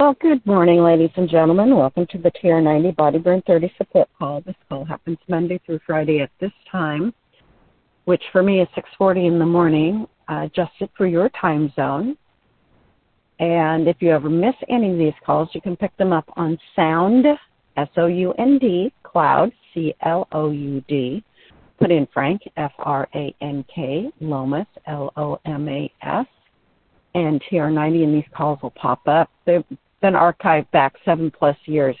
Well, good morning, ladies and gentlemen. Welcome to the TR90 Body Burn 30 support call. This call happens Monday through Friday at this time, which for me is 6:40 in the morning, adjusted for your time zone. And if you ever miss any of these calls, you can pick them up on Sound, S-O-U-N-D, Cloud, C-L-O-U-D. Put in Frank, F-R-A-N-K, Lomas, L-O-M-A-S, and TR90, and these calls will pop up. They've been archived back 7-plus years,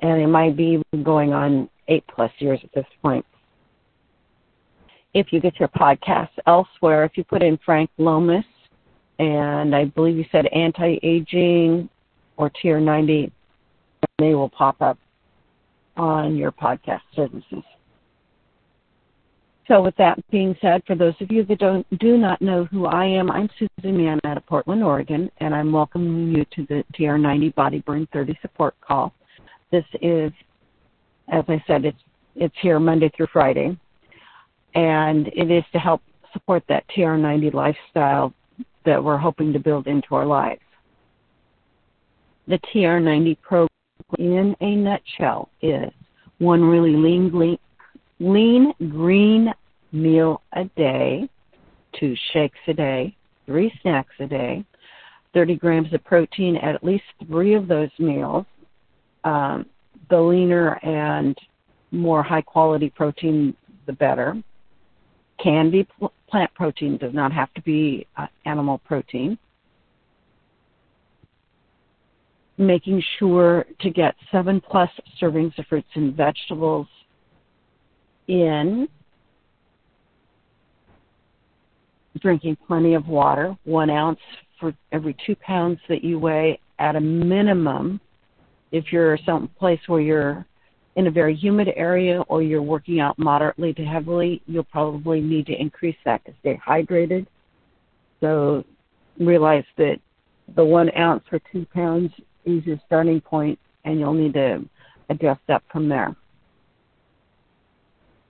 and it might be going on 8-plus years at this point. If you get your podcasts elsewhere, if you put in Frank Lomas, and I believe you said anti-aging or TR90, they will pop up on your podcast services. So with that being said, for those of you that do not know who I am, I'm Susan Mann out of Portland, Oregon, and I'm welcoming you to the TR90 Body Burn 30 support call. This is, as I said, it's here Monday through Friday, and it is to help support that TR90 lifestyle that we're hoping to build into our lives. The TR90 program, in a nutshell, is one really lean green meal a day, 2 shakes a day, 3 snacks a day, 30 grams of protein at least 3 of those meals. The leaner and more high-quality protein, the better. Can be plant protein, does not have to be animal protein. Making sure to get 7-plus servings of fruits and vegetables in, drinking plenty of water, 1 ounce for every 2 pounds that you weigh at a minimum. If you're someplace where you're in a very humid area or you're working out moderately to heavily, you'll probably need to increase that to stay hydrated. So realize that the 1 ounce for 2 pounds is your starting point, and you'll need to adjust up from there.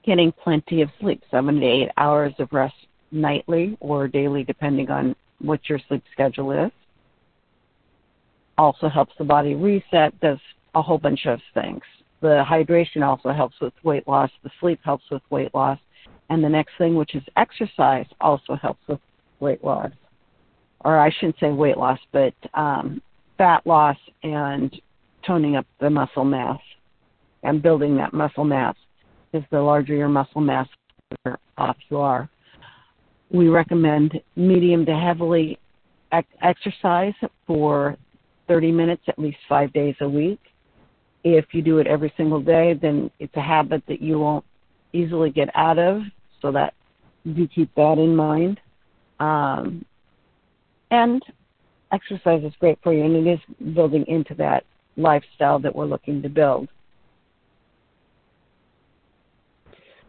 Getting plenty of sleep, 7 to 8 hours of rest nightly or daily, depending on what your sleep schedule is. Also helps the body reset, does a whole bunch of things. The hydration also helps with weight loss. The sleep helps with weight loss. And the next thing, which is exercise, also helps with weight loss. Or I shouldn't say weight loss, but fat loss and toning up the muscle mass and building that muscle mass. Because the larger your muscle mass, the better off you are. We recommend medium to heavily exercise for 30 minutes at least 5 days a week. If you do it every single day, then it's a habit that you won't easily get out of, so that you keep that in mind. And exercise is great for you, and it is building into that lifestyle that we're looking to build.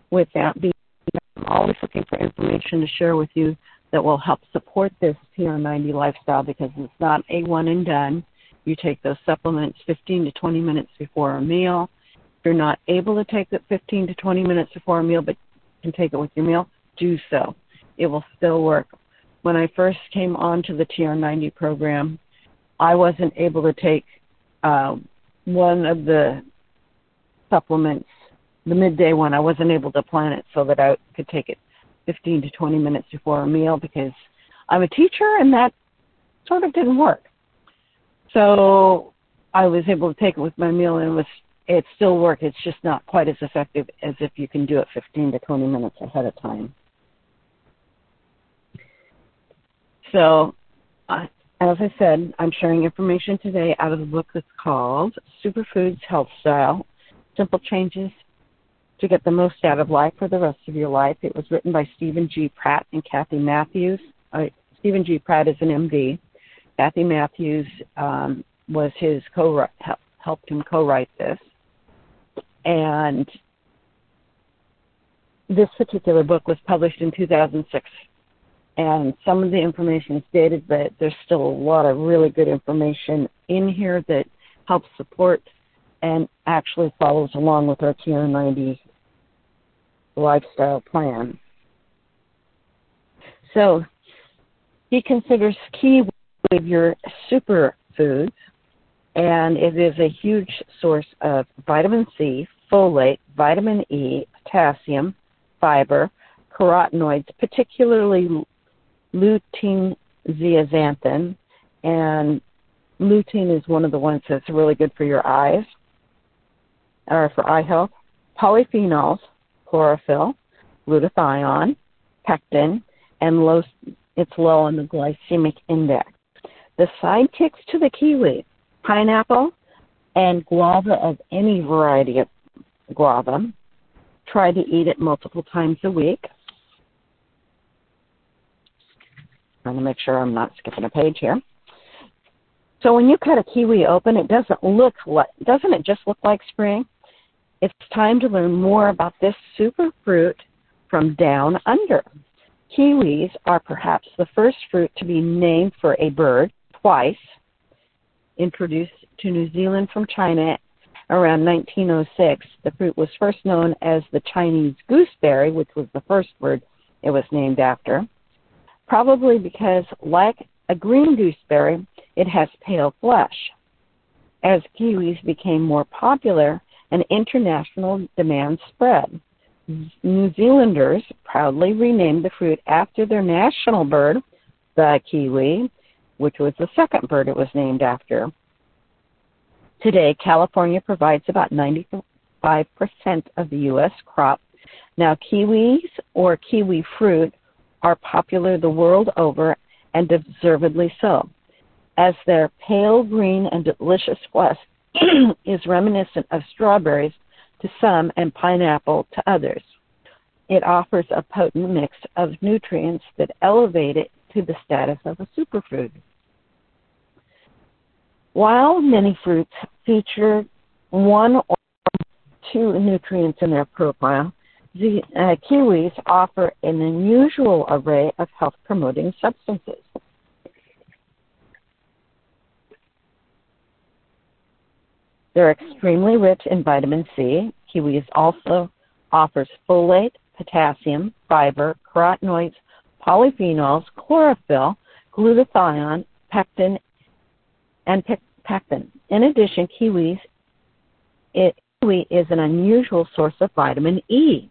With that being said, I'm always looking for information to share with you that will help support this TR90 lifestyle, because it's not a one and done. You take those supplements 15 to 20 minutes before a meal. If you're not able to take it 15 to 20 minutes before a meal, but you can take it with your meal, do so. It will still work. When I first came on to the TR90 program, I wasn't able to take one of the supplements, the midday one. I wasn't able to plan it so that I could take it 15 to 20 minutes before a meal, because I'm a teacher and that sort of didn't work. So I was able to take it with my meal, and it still worked. It's just not quite as effective as if you can do it 15 to 20 minutes ahead of time. So as I said, I'm sharing information today out of the book that's called Superfoods Health Style, Simple Changes to Get the Most Out of Life for the Rest of Your Life. It was written by Stephen G. Pratt and Kathy Matthews. Stephen G. Pratt is an MD. Kathy Matthews was his helped him co-write this. And this particular book was published in 2006. And some of the information is dated, but there's still a lot of really good information in here that helps support and actually follows along with our TR90 lifestyle plan. So he considers key with your superfoods and it is a huge source of vitamin C, folate, vitamin E, potassium, fiber, carotenoids, particularly lutein, zeaxanthin, and lutein is one of the ones that's really good for your eyes or for eye health, polyphenols, chlorophyll, glutathione, pectin, and it's low on the glycemic index. The sidekicks to the kiwi, pineapple and guava of any variety of guava. Try to eat it multiple times a week. I'm going to make sure I'm not skipping a page here. So when you cut a kiwi open, doesn't it just look like spring? It's time to learn more about this super fruit from down under. Kiwis are perhaps the first fruit to be named for a bird twice, introduced to New Zealand from China around 1906. The fruit was first known as the Chinese gooseberry, which was the first bird it was named after, probably because, like a green gooseberry, it has pale flesh. As kiwis became more popular, an international demand spread. New Zealanders proudly renamed the fruit after their national bird, the kiwi, which was the second bird it was named after. Today, California provides about 95% of the U.S. crop. Now, kiwis or kiwi fruit are popular the world over, and deservedly so, as their pale green and delicious flesh is reminiscent of strawberries to some and pineapple to others. It offers a potent mix of nutrients that elevate it to the status of a superfood. While many fruits feature one or two nutrients in their profile, the kiwis offer an unusual array of health-promoting substances. They're extremely rich in vitamin C. Kiwis also offers folate, potassium, fiber, carotenoids, polyphenols, chlorophyll, glutathione, pectin. In addition, kiwi is an unusual source of vitamin E.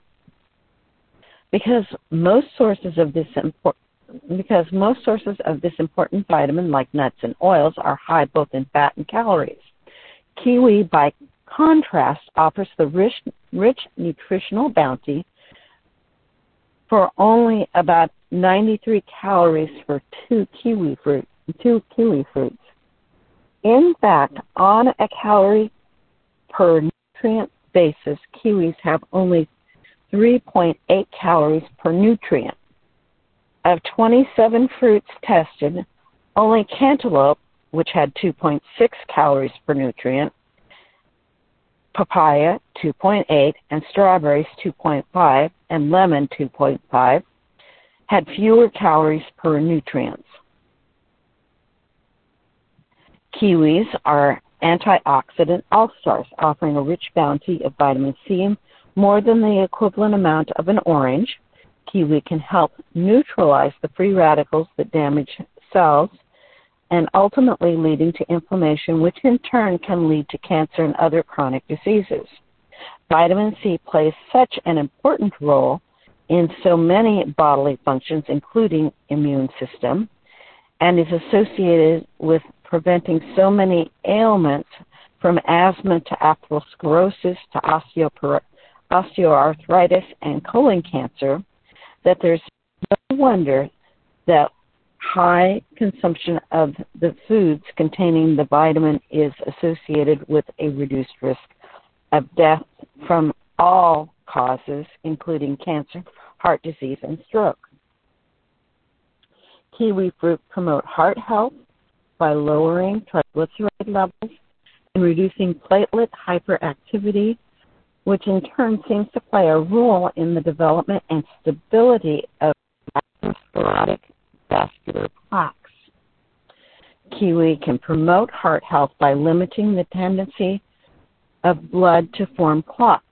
Because most sources of this important vitamin, like nuts and oils, are high both in fat and calories. Kiwi, by contrast, offers the rich nutritional bounty for only about 93 calories for two kiwi fruits. In fact, on a calorie per nutrient basis, kiwis have only 3.8 calories per nutrient. Of 27 fruits tested, only cantaloupe, which had 2.6 calories per nutrient, papaya 2.8, and strawberries 2.5, and lemon 2.5, had fewer calories per nutrient. Kiwis are antioxidant all-stars, offering a rich bounty of vitamin C, more than the equivalent amount of an orange. Kiwi can help neutralize the free radicals that damage cells, and ultimately leading to inflammation, which in turn can lead to cancer and other chronic diseases. Vitamin C plays such an important role in so many bodily functions, including immune system, and is associated with preventing so many ailments, from asthma to atherosclerosis to osteoarthritis and colon cancer, that there's no wonder that high consumption of the foods containing the vitamin is associated with a reduced risk of death from all causes, including cancer, heart disease, and stroke. Kiwi fruit promote heart health by lowering triglyceride levels and reducing platelet hyperactivity, which in turn seems to play a role in the development and stability of atherosclerotic vascular plaques. Kiwi can promote heart health by limiting the tendency of blood to form clots.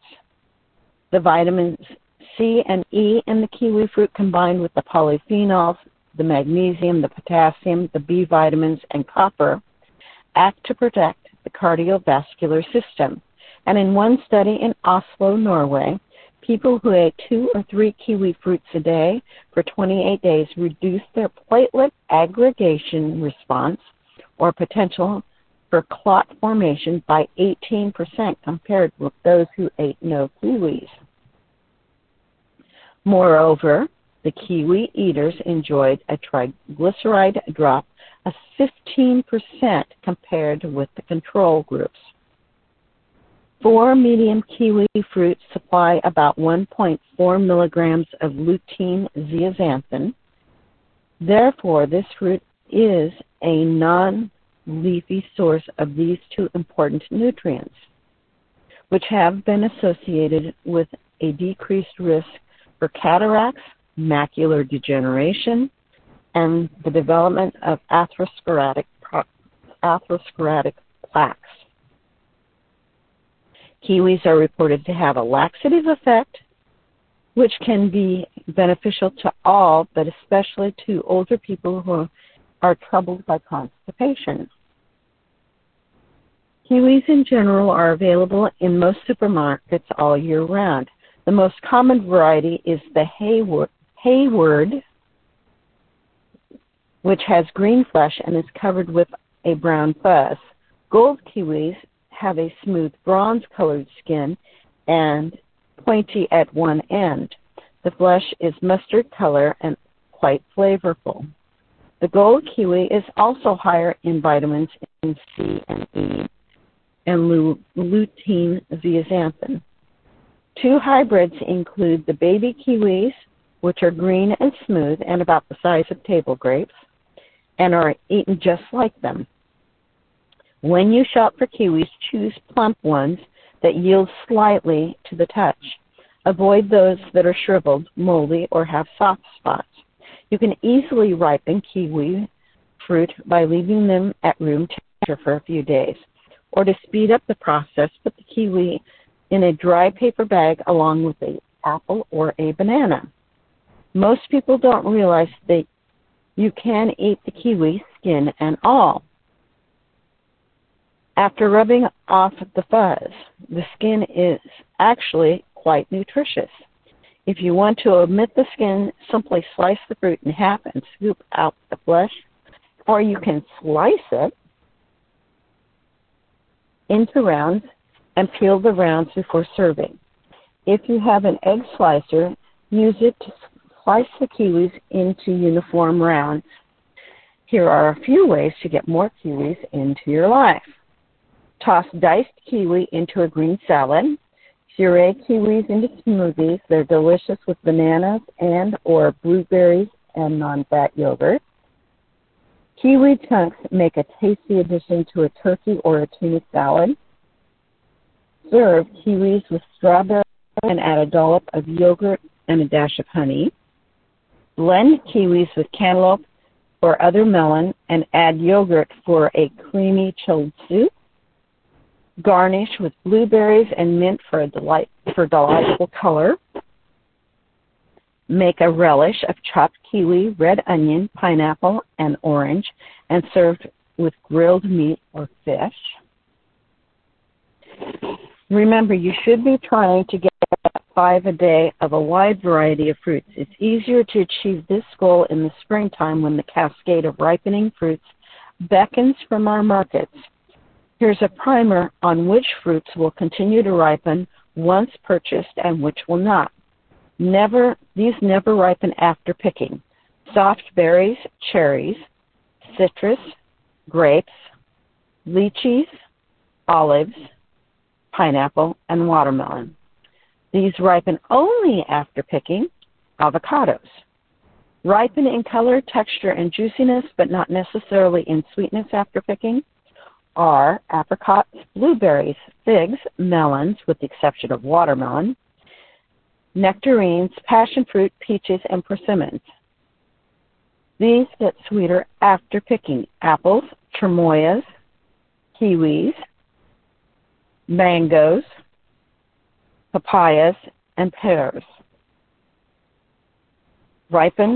The vitamins C and E in the kiwi fruit, combined with the polyphenols, the magnesium, the potassium, the B vitamins, and copper, act to protect the cardiovascular system. And in one study in Oslo, Norway, people who ate 2 or 3 kiwi fruits a day for 28 days reduced their platelet aggregation response or potential for clot formation by 18% compared with those who ate no kiwis. Moreover, the kiwi eaters enjoyed a triglyceride drop of 15% compared with the control groups. 4 medium kiwi fruits supply about 1.4 milligrams of lutein zeaxanthin. Therefore, this fruit is a non-leafy source of these 2 important nutrients, which have been associated with a decreased risk for cataracts, macular degeneration, and the development of atherosclerotic plaques. Kiwis are reported to have a laxative effect, which can be beneficial to all, but especially to older people who are troubled by constipation. Kiwis in general are available in most supermarkets all year round. The most common variety is the Hayward, which has green flesh and is covered with a brown fuzz. Gold kiwis have a smooth bronze-colored skin and pointy at one end. The flesh is mustard color and quite flavorful. The gold kiwi is also higher in vitamins C and E and lutein zeaxanthin. 2 hybrids include the baby kiwis, which are green and smooth and about the size of table grapes, and are eaten just like them. When you shop for kiwis, choose plump ones that yield slightly to the touch. Avoid those that are shriveled, moldy, or have soft spots. You can easily ripen kiwi fruit by leaving them at room temperature for a few days. Or to speed up the process, put the kiwi in a dry paper bag along with an apple or a banana. Most people don't realize that you can eat the kiwi skin and all. After rubbing off the fuzz, the skin is actually quite nutritious. If you want to omit the skin, simply slice the fruit in half and scoop out the flesh, or you can slice it into rounds and peel the rounds before serving. If you have an egg slicer, use it to slice the kiwis into uniform rounds. Here are a few ways to get more kiwis into your life. Toss diced kiwi into a green salad. Puree kiwis into smoothies. They're delicious with bananas and or blueberries and non-fat yogurt. Kiwi chunks make a tasty addition to a turkey or a tuna salad. Serve kiwis with strawberries and add a dollop of yogurt and a dash of honey. Blend kiwis with cantaloupe or other melon and add yogurt for a creamy chilled soup. Garnish with blueberries and mint for delightful color. Make a relish of chopped kiwi, red onion, pineapple, and orange, and served with grilled meat or fish. Remember, you should be trying to get 5 a day of a wide variety of fruits. It's easier to achieve this goal in the springtime when the cascade of ripening fruits beckons from our markets. Here's a primer on which fruits will continue to ripen once purchased and which will not. These never ripen after picking. Soft berries, cherries, citrus, grapes, lychees, olives, pineapple, and watermelon. These ripen only after picking. Avocados ripen in color, texture, and juiciness, but not necessarily in sweetness after picking. Are apricots, blueberries, figs, melons, with the exception of watermelon, nectarines, passion fruit, peaches, and persimmons. These get sweeter after picking. Apples, tremoyas, kiwis, mangoes, papayas, and pears. Ripen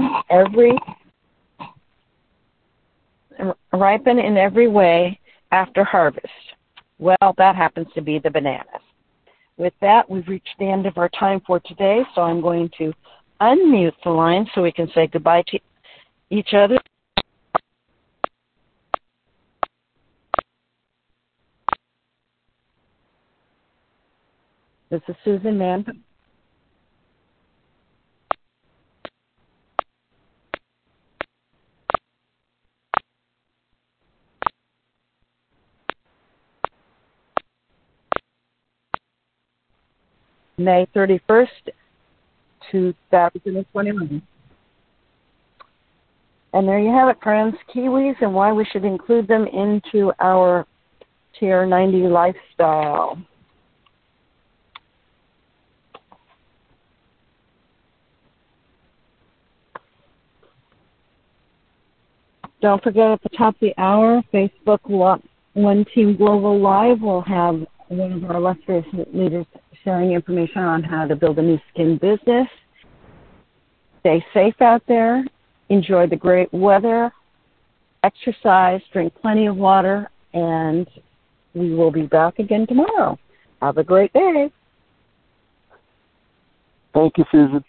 in every way after harvest. Well, that happens to be the bananas. With that, we've reached the end of our time for today, so I'm going to unmute the line so we can say goodbye to each other. This is Susan Mann. May 31st, 2021. And there you have it, friends, kiwis and why we should include them into our TR90 lifestyle. Don't forget, at the top of the hour, Facebook One Team Global Live will have one of our illustrious leaders sharing information on how to build a new skin business. Stay safe out there. Enjoy the great weather. Exercise. Drink plenty of water. And we will be back again tomorrow. Have a great day. Thank you, Susan.